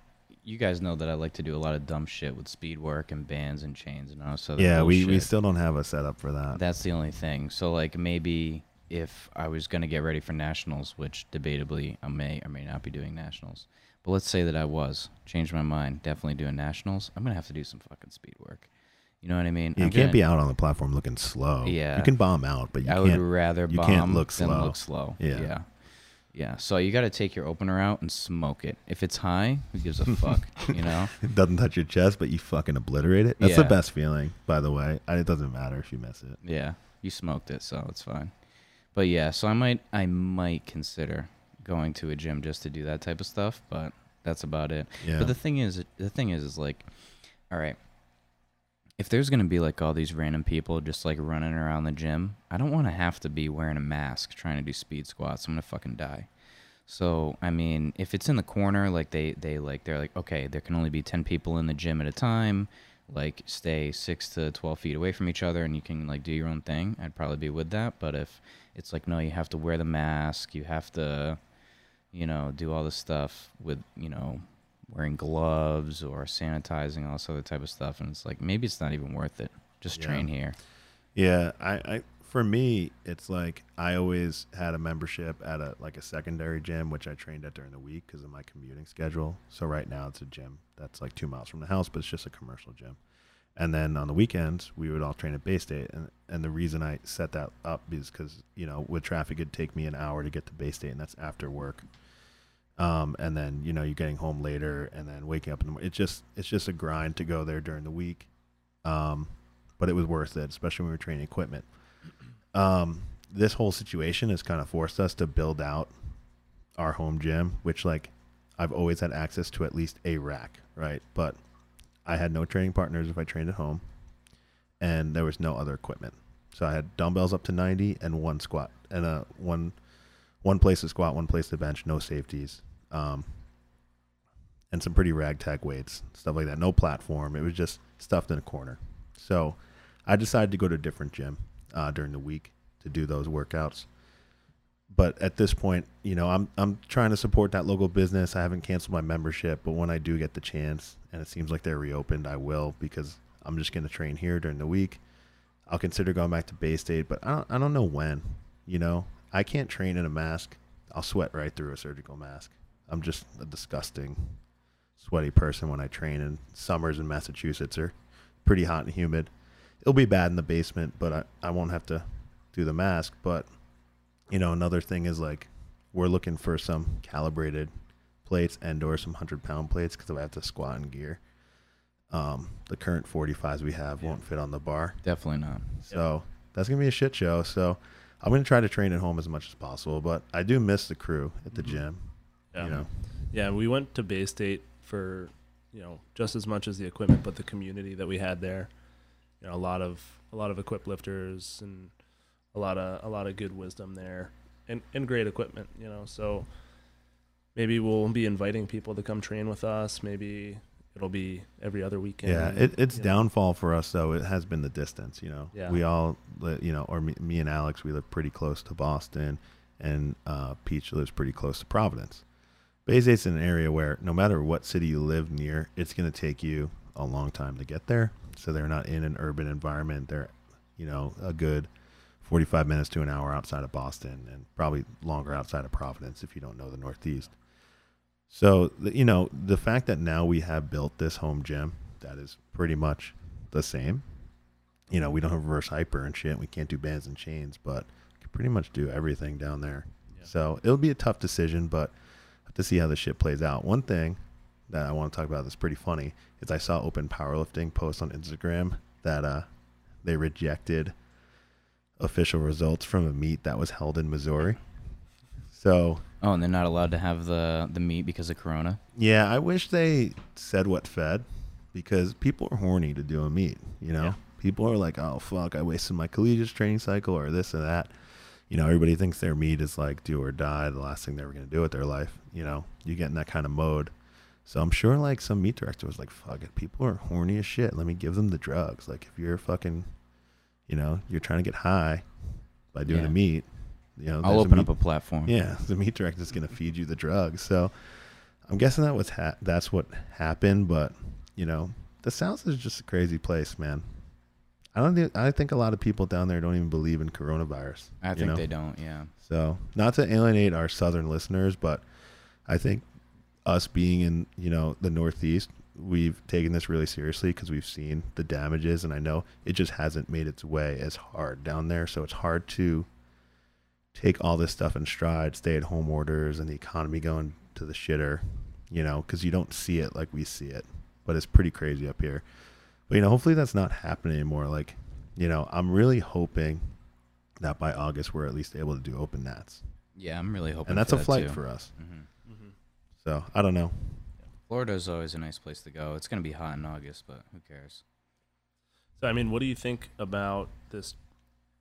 you guys know that I like to do a lot of dumb shit with speed work and bands and chains and all. So yeah, we, we still don't have a setup for that. That's the only thing. So, like, maybe if I was going to get ready for nationals, which debatably I may or may not be doing nationals, but let's say that I was, changed my mind, definitely doing nationals, I'm going to have to do some fucking speed work. You know what I mean? Yeah, you I'm can't gonna, be out on the platform looking slow. Yeah. You can bomb out, but you I can't. I would rather bomb can't look than slow. look slow. Yeah. Yeah. Yeah. So you got to take your opener out and smoke it. If it's high, who gives a fuck, you know? It doesn't touch your chest, but you fucking obliterate it. That's yeah. the best feeling, by the way. It doesn't matter if you miss it. Yeah. You smoked it, so it's fine. But yeah, so I might, I might consider going to a gym just to do that type of stuff, but that's about it. Yeah. But the thing is, the thing is, is like, all right, if there's going to be like all these random people just like running around the gym, I don't want to have to be wearing a mask trying to do speed squats. I'm going to fucking die. So, I mean, if it's in the corner, like they, they like, they're like, okay, there can only be ten people in the gym at a time, like stay six to twelve feet away from each other and you can like do your own thing, I'd probably be with that. But if it's like, no, you have to wear the mask, you have to, you know, do all this stuff with, you know, wearing gloves or sanitizing, all this other type of stuff. And it's like, maybe it's not even worth it. Just yeah. train here. Yeah. I, I, for me, it's like, I always had a membership at a, like a secondary gym, which I trained at during the week because of my commuting schedule. So right now it's a gym that's like two miles from the house, but it's just a commercial gym. And then on the weekends, we would all train at Bay State. And, and the reason I set that up is because, you know, with traffic, it'd take me an hour to get to Bay State, and that's after work. Um, and then, you know, you're getting home later and then waking up in the morning. It's just, it's just a grind to go there during the week. Um, but it was worth it, especially when we were training equipment. Um, this whole situation has kind of forced us to build out our home gym, which, like, I've always had access to at least a rack, right? But I had no training partners if I trained at home, and there was no other equipment. So I had dumbbells up to ninety and one squat and a one One place to squat, one place to bench, no safeties, um, and some pretty ragtag weights, stuff like that. No platform. It was just stuffed in a corner. So I decided to go to a different gym uh, during the week to do those workouts. But at this point, you know, I'm I'm trying to support that local business. I haven't canceled my membership, but when I do get the chance and it seems like they're reopened, I will, because I'm just going to train here during the week. I'll consider going back to Bay State, but I don't, I don't know when, you know. I can't train in a mask. I'll sweat right through a surgical mask. I'm just a disgusting, sweaty person when I train. And summers in Massachusetts are pretty hot and humid. It'll be bad in the basement, but I, I won't have to do the mask. But, you know, another thing is, like, we're looking for some calibrated plates and or some one hundred pound plates because I have to squat in gear. Um, the current forty-fives we have yeah. won't fit on the bar. Definitely not. So yeah. that's going to be a shit show. So I'm going to try to train at home as much as possible, but I do miss the crew at the mm-hmm. gym. Yeah. You know? Yeah, we went to Bay State for, you know, just as much as the equipment, but the community that we had there, you know, a lot of a lot of equipped lifters and a lot of a lot of good wisdom there, and and great equipment, you know. So maybe we'll be inviting people to come train with us. Maybe it'll be every other weekend. Yeah, it, it's downfall know. for us, though. It has been the distance, you know. Yeah. We all, you know, or me, me and Alex, we live pretty close to Boston, and uh, Peach lives pretty close to Providence. Bay State's an area where no matter what city you live near, it's going to take you a long time to get there. So they're not in an urban environment. They're, you know, a good forty-five minutes to an hour outside of Boston, and probably longer outside of Providence if you don't know the Northeast. So, you know, the fact that now we have built this home gym that is pretty much the same you know, we don't have reverse hyper and shit. We can't do bands and chains, but we can pretty much do everything down there. Yeah. So it'll be a tough decision, but I have to see how this shit plays out. One thing that I want to talk about that's pretty funny is I saw Open Powerlifting post on Instagram that uh, they rejected official results from a meet that was held in Missouri. So oh, and they're not allowed to have the the meat because of Corona? Yeah, I wish they said what fed, because people are horny to do a meet, you know? Yeah. People are like, oh, fuck, I wasted my collegiate training cycle or this or that. You know, everybody thinks their meet is like do or die, the last thing they were going to do with their life. You know, you get in that kind of mode. So I'm sure like some meat director was like, fuck it, people are horny as shit. Let me give them the drugs. Like if you're fucking, you know, you're trying to get high by doing yeah. a meet. You know, I'll open a meat, up a platform. Yeah, the meat director is going to feed you the drugs. So I'm guessing that was ha- that's what happened. But, you know, the South is just a crazy place, man. I don't think, I think a lot of people down there don't even believe in coronavirus. I think you know? They don't, yeah. So not to alienate our Southern listeners, but I think us being in, you know, the Northeast, we've taken this really seriously because we've seen the damages. And I know it just hasn't made its way as hard down there. So it's hard to take all this stuff in stride, stay at home orders and the economy going to the shitter, you know, because you don't see it like we see it, but it's pretty crazy up here. But, you know, hopefully that's not happening anymore. Like, you know, I'm really hoping that by August we're at least able to do open Nats. Yeah, I'm really hoping. And that's for a that flight too. For us. Mm-hmm. Mm-hmm. So I don't know. Florida's always a nice place to go. It's going to be hot in August, but who cares? So, I mean, what do you think about this?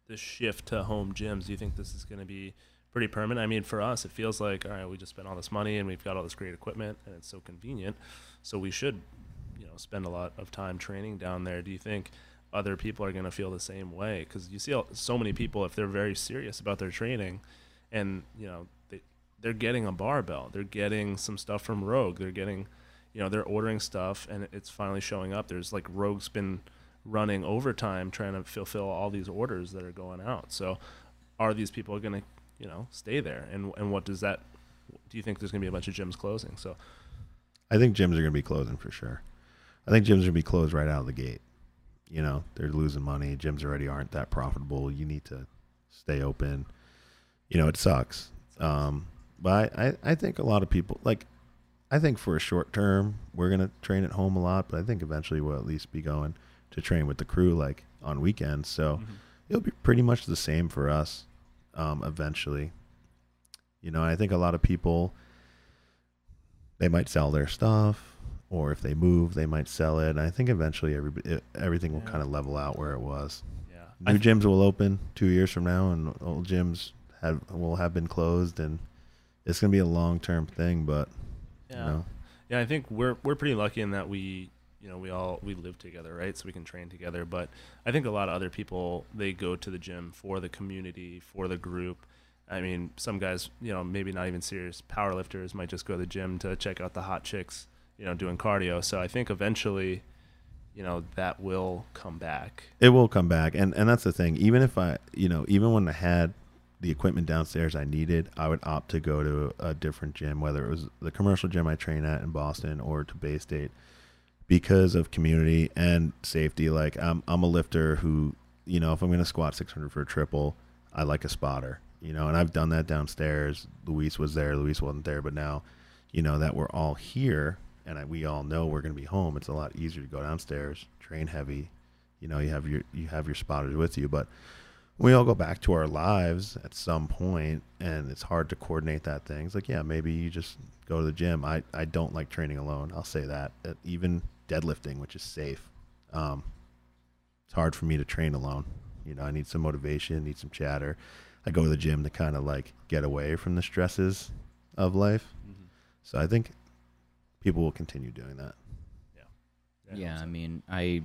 This shift to home gyms, do you think this is going to be pretty permanent? I mean, for us, it feels like, all right, we just spent all this money and we've got all this great equipment and it's so convenient. So we should, you know, spend a lot of time training down there. Do you think other people are going to feel the same way? Because you see so many people, if they're very serious about their training and, you know, they, they're getting a barbell, they're getting some stuff from Rogue, they're getting, you know, they're ordering stuff and it's finally showing up. There's like Rogue's been running overtime trying to fulfill all these orders that are going out. So are these people going to, you know, stay there? And and what does that, do you think there's going to be a bunch of gyms closing? So I think gyms are going to be closing for sure. I think gyms are going to be closed right out of the gate. You know, they're losing money. Gyms already aren't that profitable. You need to stay open. You know, it sucks. Um, but I, I think a lot of people, like, I think for a short term, we're going to train at home a lot, but I think eventually we'll at least be going to train with the crew like on weekends. So mm-hmm. it'll be pretty much the same for us um, eventually. You know, I think a lot of people, they might sell their stuff, or if they move, they might sell it. And I think eventually everybody, it, everything yeah. will kind of level out where it was. Yeah, New th- gyms will open two years from now and old gyms have will have been closed, and it's going to be a long-term thing, but yeah. you know. Yeah, I think we're we're pretty lucky in that we You know, we all, we live together, right? So we can train together. But I think a lot of other people, they go to the gym for the community, for the group. I mean, some guys, you know, maybe not even serious powerlifters might just go to the gym to check out the hot chicks, you know, doing cardio. So I think eventually, you know, that will come back. It will come back. And, and that's the thing. Even if I, you know, even when I had the equipment downstairs I needed, I would opt to go to a different gym, whether it was the commercial gym I train at in Boston or to Bay State, because of community and safety. Like I'm, I'm a lifter who, you know, if I'm going to squat six hundred for a triple, I like a spotter, you know, and I've done that downstairs. Luis was there. Luis wasn't there, but now, you know, that we're all here and I, we all know we're going to be home. It's a lot easier to go downstairs, train heavy. You know, you have your, you have your spotters with you, but we all go back to our lives at some point, and it's hard to coordinate that thing. It's like, yeah, maybe you just go to the gym. I, I don't like training alone. I'll say that. Even deadlifting, which is safe, um, it's hard for me to train alone. You know, I need some motivation, need some chatter. I go to the gym to kind of like get away from the stresses of life. Mm-hmm. So I think people will continue doing that. Yeah. Yeah. yeah I mean, I,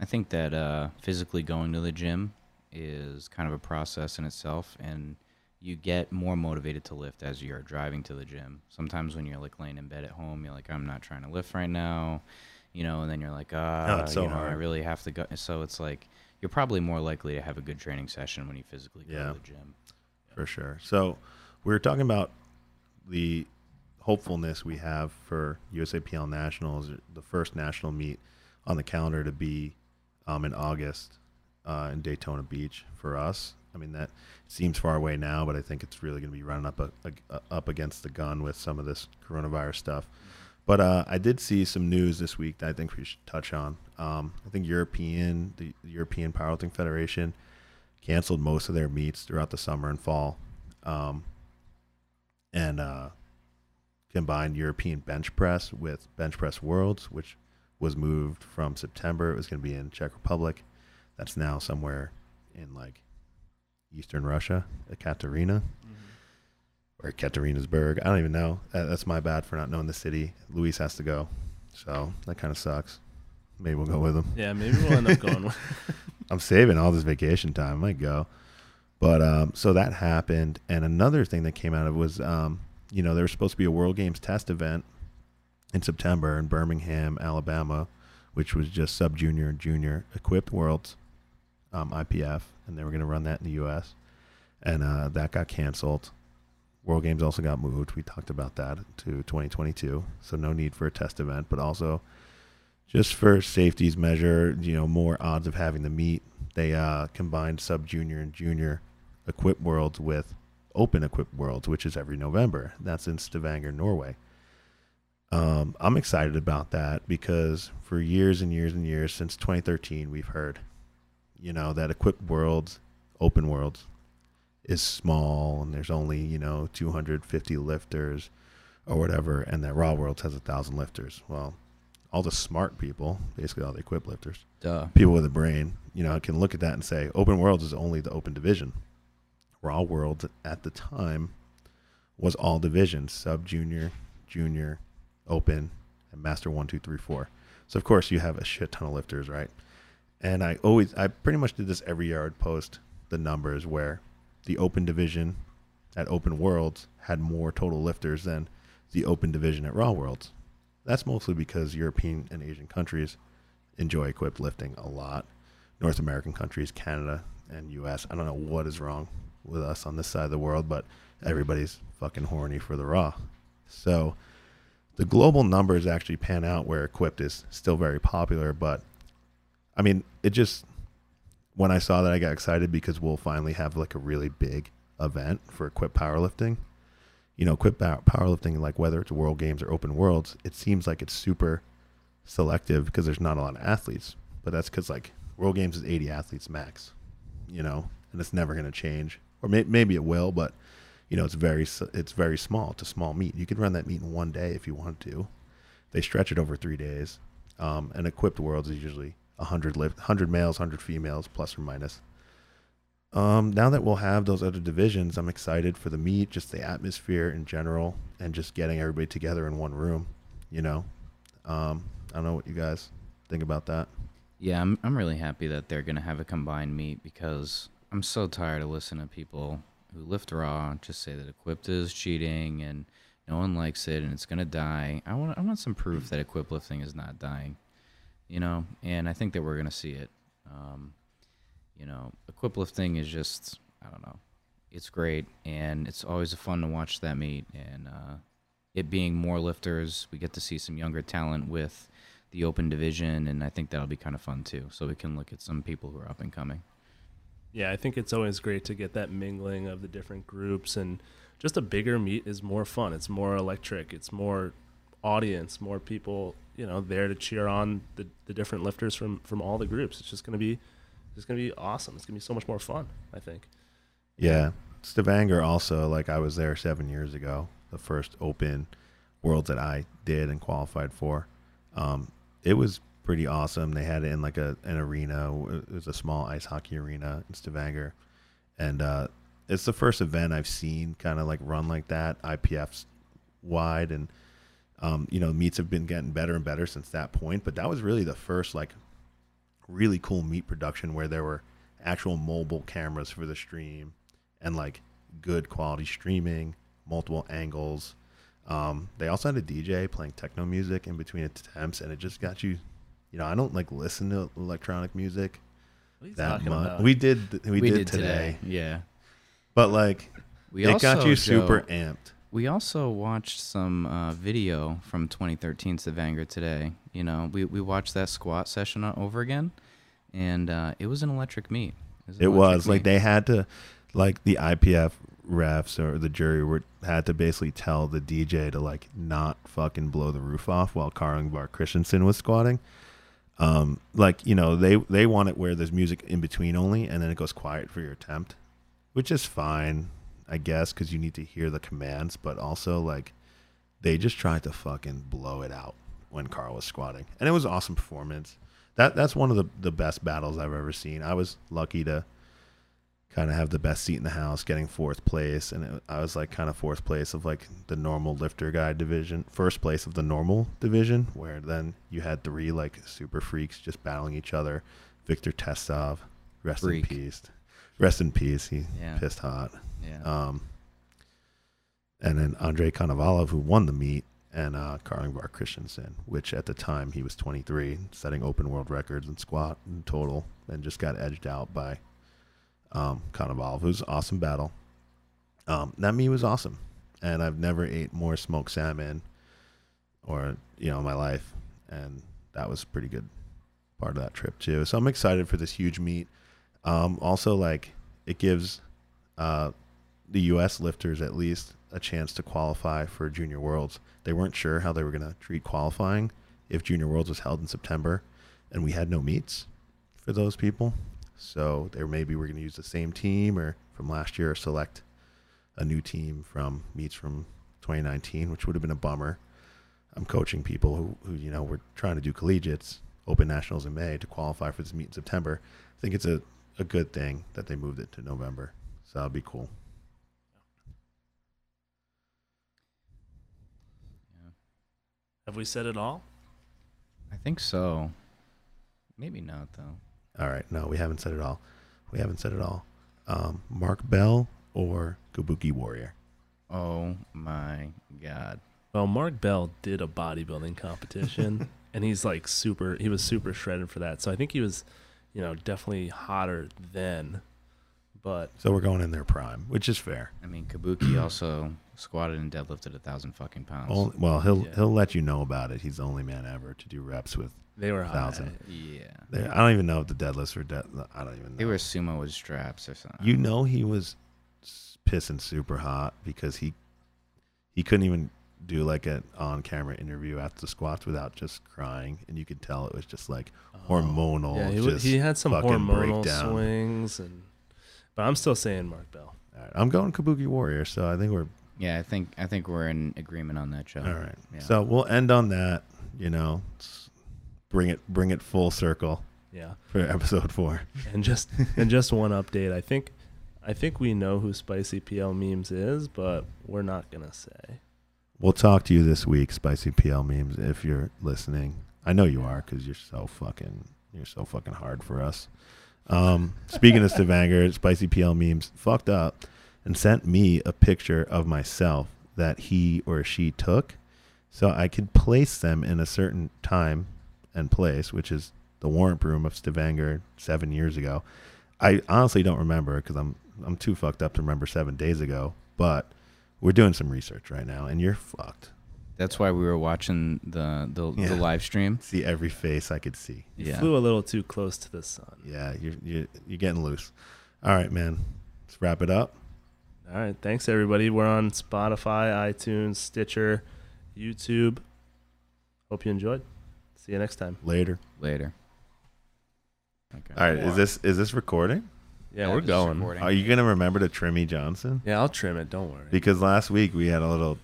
I think that uh, physically going to the gym is kind of a process in itself, and you get more motivated to lift as you're driving to the gym. Sometimes when you're like laying in bed at home, you're like, I'm not trying to lift right now, you know, and then you're like, ah, oh, no, so you know, hard. I really have to go. So it's like, you're probably more likely to have a good training session when you physically go yeah, to the gym. For sure. So we were talking about the hopefulness we have for U S A P L Nationals, the first national meet on the calendar to be um, in August. uh, in Daytona Beach for us. I mean, that seems far away now, but I think it's really going to be running up a, a, up against the gun with some of this coronavirus stuff. But uh, I did see some news this week that I think we should touch on. Um, I think European, the European Powerlifting Federation canceled most of their meets throughout the summer and fall. Um, and uh, combined European bench press with Bench Press Worlds, which was moved from September. It was going to be in Czech Republic. That's now somewhere in like Eastern Russia, Ekaterina. Mm-hmm. Or Katerinburg. I don't even know. That's my bad for not knowing the city. Luis has to go. So that kind of sucks. Maybe we'll go with him. Yeah, maybe we'll end up going with him. I'm saving all this vacation time. I might go. But um, so that happened. And another thing that came out of was, um, you know, there was supposed to be a World Games test event in September in Birmingham, Alabama, which was just sub-junior and junior equipped worlds, um, I P F. And they were going to run that in the U S. And uh, that got canceled. World Games also got moved. We talked about that to twenty twenty-two. So no need for a test event, but also just for safety's measure, you know, more odds of having the meet. They uh, combined sub-junior and junior equipped worlds with open equipped worlds, which is every November. That's in Stavanger, Norway. Um, I'm excited about that because for years and years and years, since twenty thirteen, we've heard, you know, that equipped worlds, open worlds, is small and there's only, you know, two hundred fifty lifters or whatever, and that Raw Worlds has a thousand lifters. Well, all the smart people, basically all the equipped lifters, Duh. people with a brain, you know, can look at that and say, Open Worlds is only the open division. Raw Worlds at the time was all divisions, sub, junior, junior, open, and master one, two, three, four. So of course you have a shit ton of lifters, right? And I always, I pretty much did this every year. I would post the numbers where the open division at Open Worlds had more total lifters than the open division at Raw Worlds. That's mostly because European and Asian countries enjoy equipped lifting a lot. North American countries, Canada and U S. I don't know what is wrong with us on this side of the world, but everybody's fucking horny for the Raw. So the global numbers actually pan out where equipped is still very popular, but I mean, it just... When I saw that, I got excited because we'll finally have like a really big event for equipped powerlifting. You know, equipped powerlifting, like whether it's World Games or Open Worlds, it seems like it's super selective because there's not a lot of athletes. But that's because like World Games is eighty athletes max, you know, and it's never going to change. Or may- maybe it will, but you know, it's very it's very small. It's a small meet. You could run that meet in one day if you want to. They stretch it over three days. Um, and equipped Worlds is usually one hundred lift, one hundred males, one hundred females, plus or minus. Um, now that we'll have those other divisions, I'm excited for the meet, just the atmosphere in general, and just getting everybody together in one room, you know. Um, I don't know what you guys think about that. Yeah, I'm I'm really happy that they're going to have a combined meet because I'm so tired of listening to people who lift raw just say that equipped is cheating and no one likes it and it's going to die. I want I want some proof that equipped lifting is not dying. You know, and I think that we're going to see it. Um, you know, equipped lifting is just, I don't know, it's great. And it's always fun to watch that meet. And uh, it being more lifters, we get to see some younger talent with the open division. And I think that'll be kind of fun, too. So we can look at some people who are up and coming. Yeah, I think it's always great to get that mingling of the different groups. And just a bigger meet is more fun. It's more electric. It's more audience, more people, you know, there to cheer on the, the different lifters from, from all the groups. It's just going to be, it's going to be awesome. It's going to be so much more fun, I think. Yeah. Stavanger also, like I was there seven years ago, the first open worlds that I did and qualified for. Um, it was pretty awesome. They had it in like a, an arena. It was a small ice hockey arena in Stavanger. And, uh, it's the first event I've seen kind of like run like that, I P F's wide, and, Um, you know, meets have been getting better and better since that point, but that was really the first like really cool meat production where there were actual mobile cameras for the stream and like good quality streaming, multiple angles. Um, they also had a D J playing techno music in between attempts, and it just got you, you know, I don't like listen to electronic music that much. About? We did, we, we did, did today. today. Yeah. But like, we it also, got you super Joe, amped. We also watched some uh, video from twenty thirteen Stavanger today. You know, we, we watched that squat session over again, and uh, it was an electric meet. It was, it was. Meet. Like they had to, like the I P F refs or the jury were had to basically tell the D J to like not fucking blow the roof off while Karl Ingvar Christensen was squatting. Um, like, you know, they, they want it where there's music in between only, and then it goes quiet for your attempt, which is fine, I guess, because you need to hear the commands. But also, like, they just tried to fucking blow it out when Karl was squatting, and it was an awesome performance. That that's one of the, the best battles I've ever seen. I was lucky to kind of have the best seat in the house, getting fourth place, and it, I was like kind of fourth place of like the normal lifter guy division, first place of the normal division, where then you had three like super freaks just battling each other. Victor Testov, rest Freak. in peace. Rest in peace. He yeah. pissed hot. Yeah. Um, and then Andre Konovalov, who won the meet, and uh, Karl Ingvar Christensen, which at the time he was twenty-three, setting open world records in squat in total, and just got edged out by um, Konovalov. It was an awesome battle. Um, that meet was awesome, and I've never ate more smoked salmon, or you know, in my life, and that was a pretty good part of that trip too. So I'm excited for this huge meet. Um, also, like it gives uh, the U S lifters at least a chance to qualify for Junior Worlds. They weren't sure how they were going to treat qualifying if Junior Worlds was held in September, and we had no meets for those people. So there maybe we're going to use the same team or from last year, or select a new team from meets from twenty nineteen, which would have been a bummer. I'm coaching people who, who you know, were trying to do collegiates, Open Nationals in May to qualify for this meet in September. I think it's a a good thing that they moved it to November. So that'll be cool. Yeah. Have we said it all? I think so. Maybe not though. All right. No, we haven't said it all. We haven't said it all. Um, Mark Bell or Kabuki Warrior? Oh my God. Well, Mark Bell did a bodybuilding competition and he's like super, he was super shredded for that. So I think he was, you know, definitely hotter then, but so we're going in their prime, which is fair. I mean, Kabuki also squatted and deadlifted a thousand fucking pounds. Only, well, he'll yeah. he'll let you know about it. He's the only man ever to do reps with they were a thousand. High. Yeah, they, I don't even know if the deadlifts were dead. I don't even know. They were sumo with straps or something. You know, he was pissing super hot because he he couldn't even do like an on-camera interview after the squats without just crying, and you could tell it was just like hormonal. Yeah, he, just he had some hormonal breakdown. swings, and but I'm still saying Mark Bell. All right, I'm going Kabuki Warrior, so I think we're yeah, I think I think we're in agreement on that show. All right, yeah. So we'll end on that. You know, bring it bring it full circle. Yeah, for episode four, and just and just one update. I think I think we know who Spicy P L Memes is, but we're not gonna say. We'll talk to you this week, Spicy P L Memes, if you're listening. I know you are because you're so fucking you're so fucking hard for us. Um, speaking of Stavanger, Spicy P L Memes fucked up and sent me a picture of myself that he or she took, so I could place them in a certain time and place, which is the warrant room of Stavanger seven years ago. I honestly don't remember because I'm I'm too fucked up to remember seven days ago, but. We're doing some research right now, and you're fucked. That's why we were watching the the, yeah. the live stream. See every face I could see. You yeah. flew a little too close to the sun. Yeah, you're, you're, you're getting loose. All right, man. Let's wrap it up. All right. Thanks, everybody. We're on Spotify, iTunes, Stitcher, YouTube. Hope you enjoyed. See you next time. Later. Later. Okay. All right. Is this, is this recording? Yeah, yeah, we're going. Recording. Are you going to remember to trim me Johnson? Yeah, I'll trim it. Don't worry. Because last week we had a little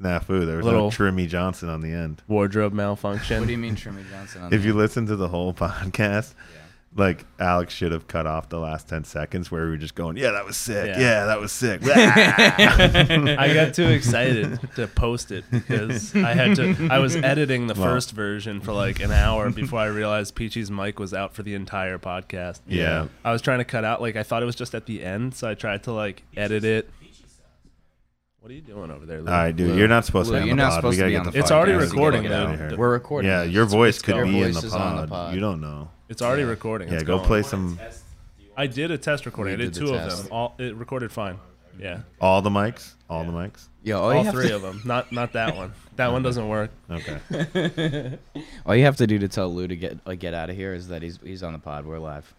snafu. Snafu. There was no trim me Johnson on the end. Wardrobe malfunction. What do you mean trim me Johnson on the end? If you listen to the whole podcast, yeah. like Alex should have cut off the last ten seconds where we were just going, yeah, that was sick. Yeah, yeah that was sick. I got too excited to post it because I had to. I was editing the well, first version for like an hour before I realized Peachy's mic was out for the entire podcast. Yeah. I was trying to cut out. Like I thought it was just at the end, so I tried to like edit it. What are you doing over there, Lou? All right, dude. Lou. You're not supposed Lou, to be on the pod. We gotta get the pod. It's already recording. It We're recording. Yeah, your it's, voice it's could be in the pod. the pod. You don't know. It's already yeah. recording. Yeah, it's go going. play some. I did a test recording. I did, did two of them. All it recorded fine. Yeah. All the mics? All yeah. the mics? Yeah, all, all three to... of them. Not not that one. That one doesn't work. Okay. All you have to do to tell Lou to get like, get out of here is that he's he's on the pod. We're live.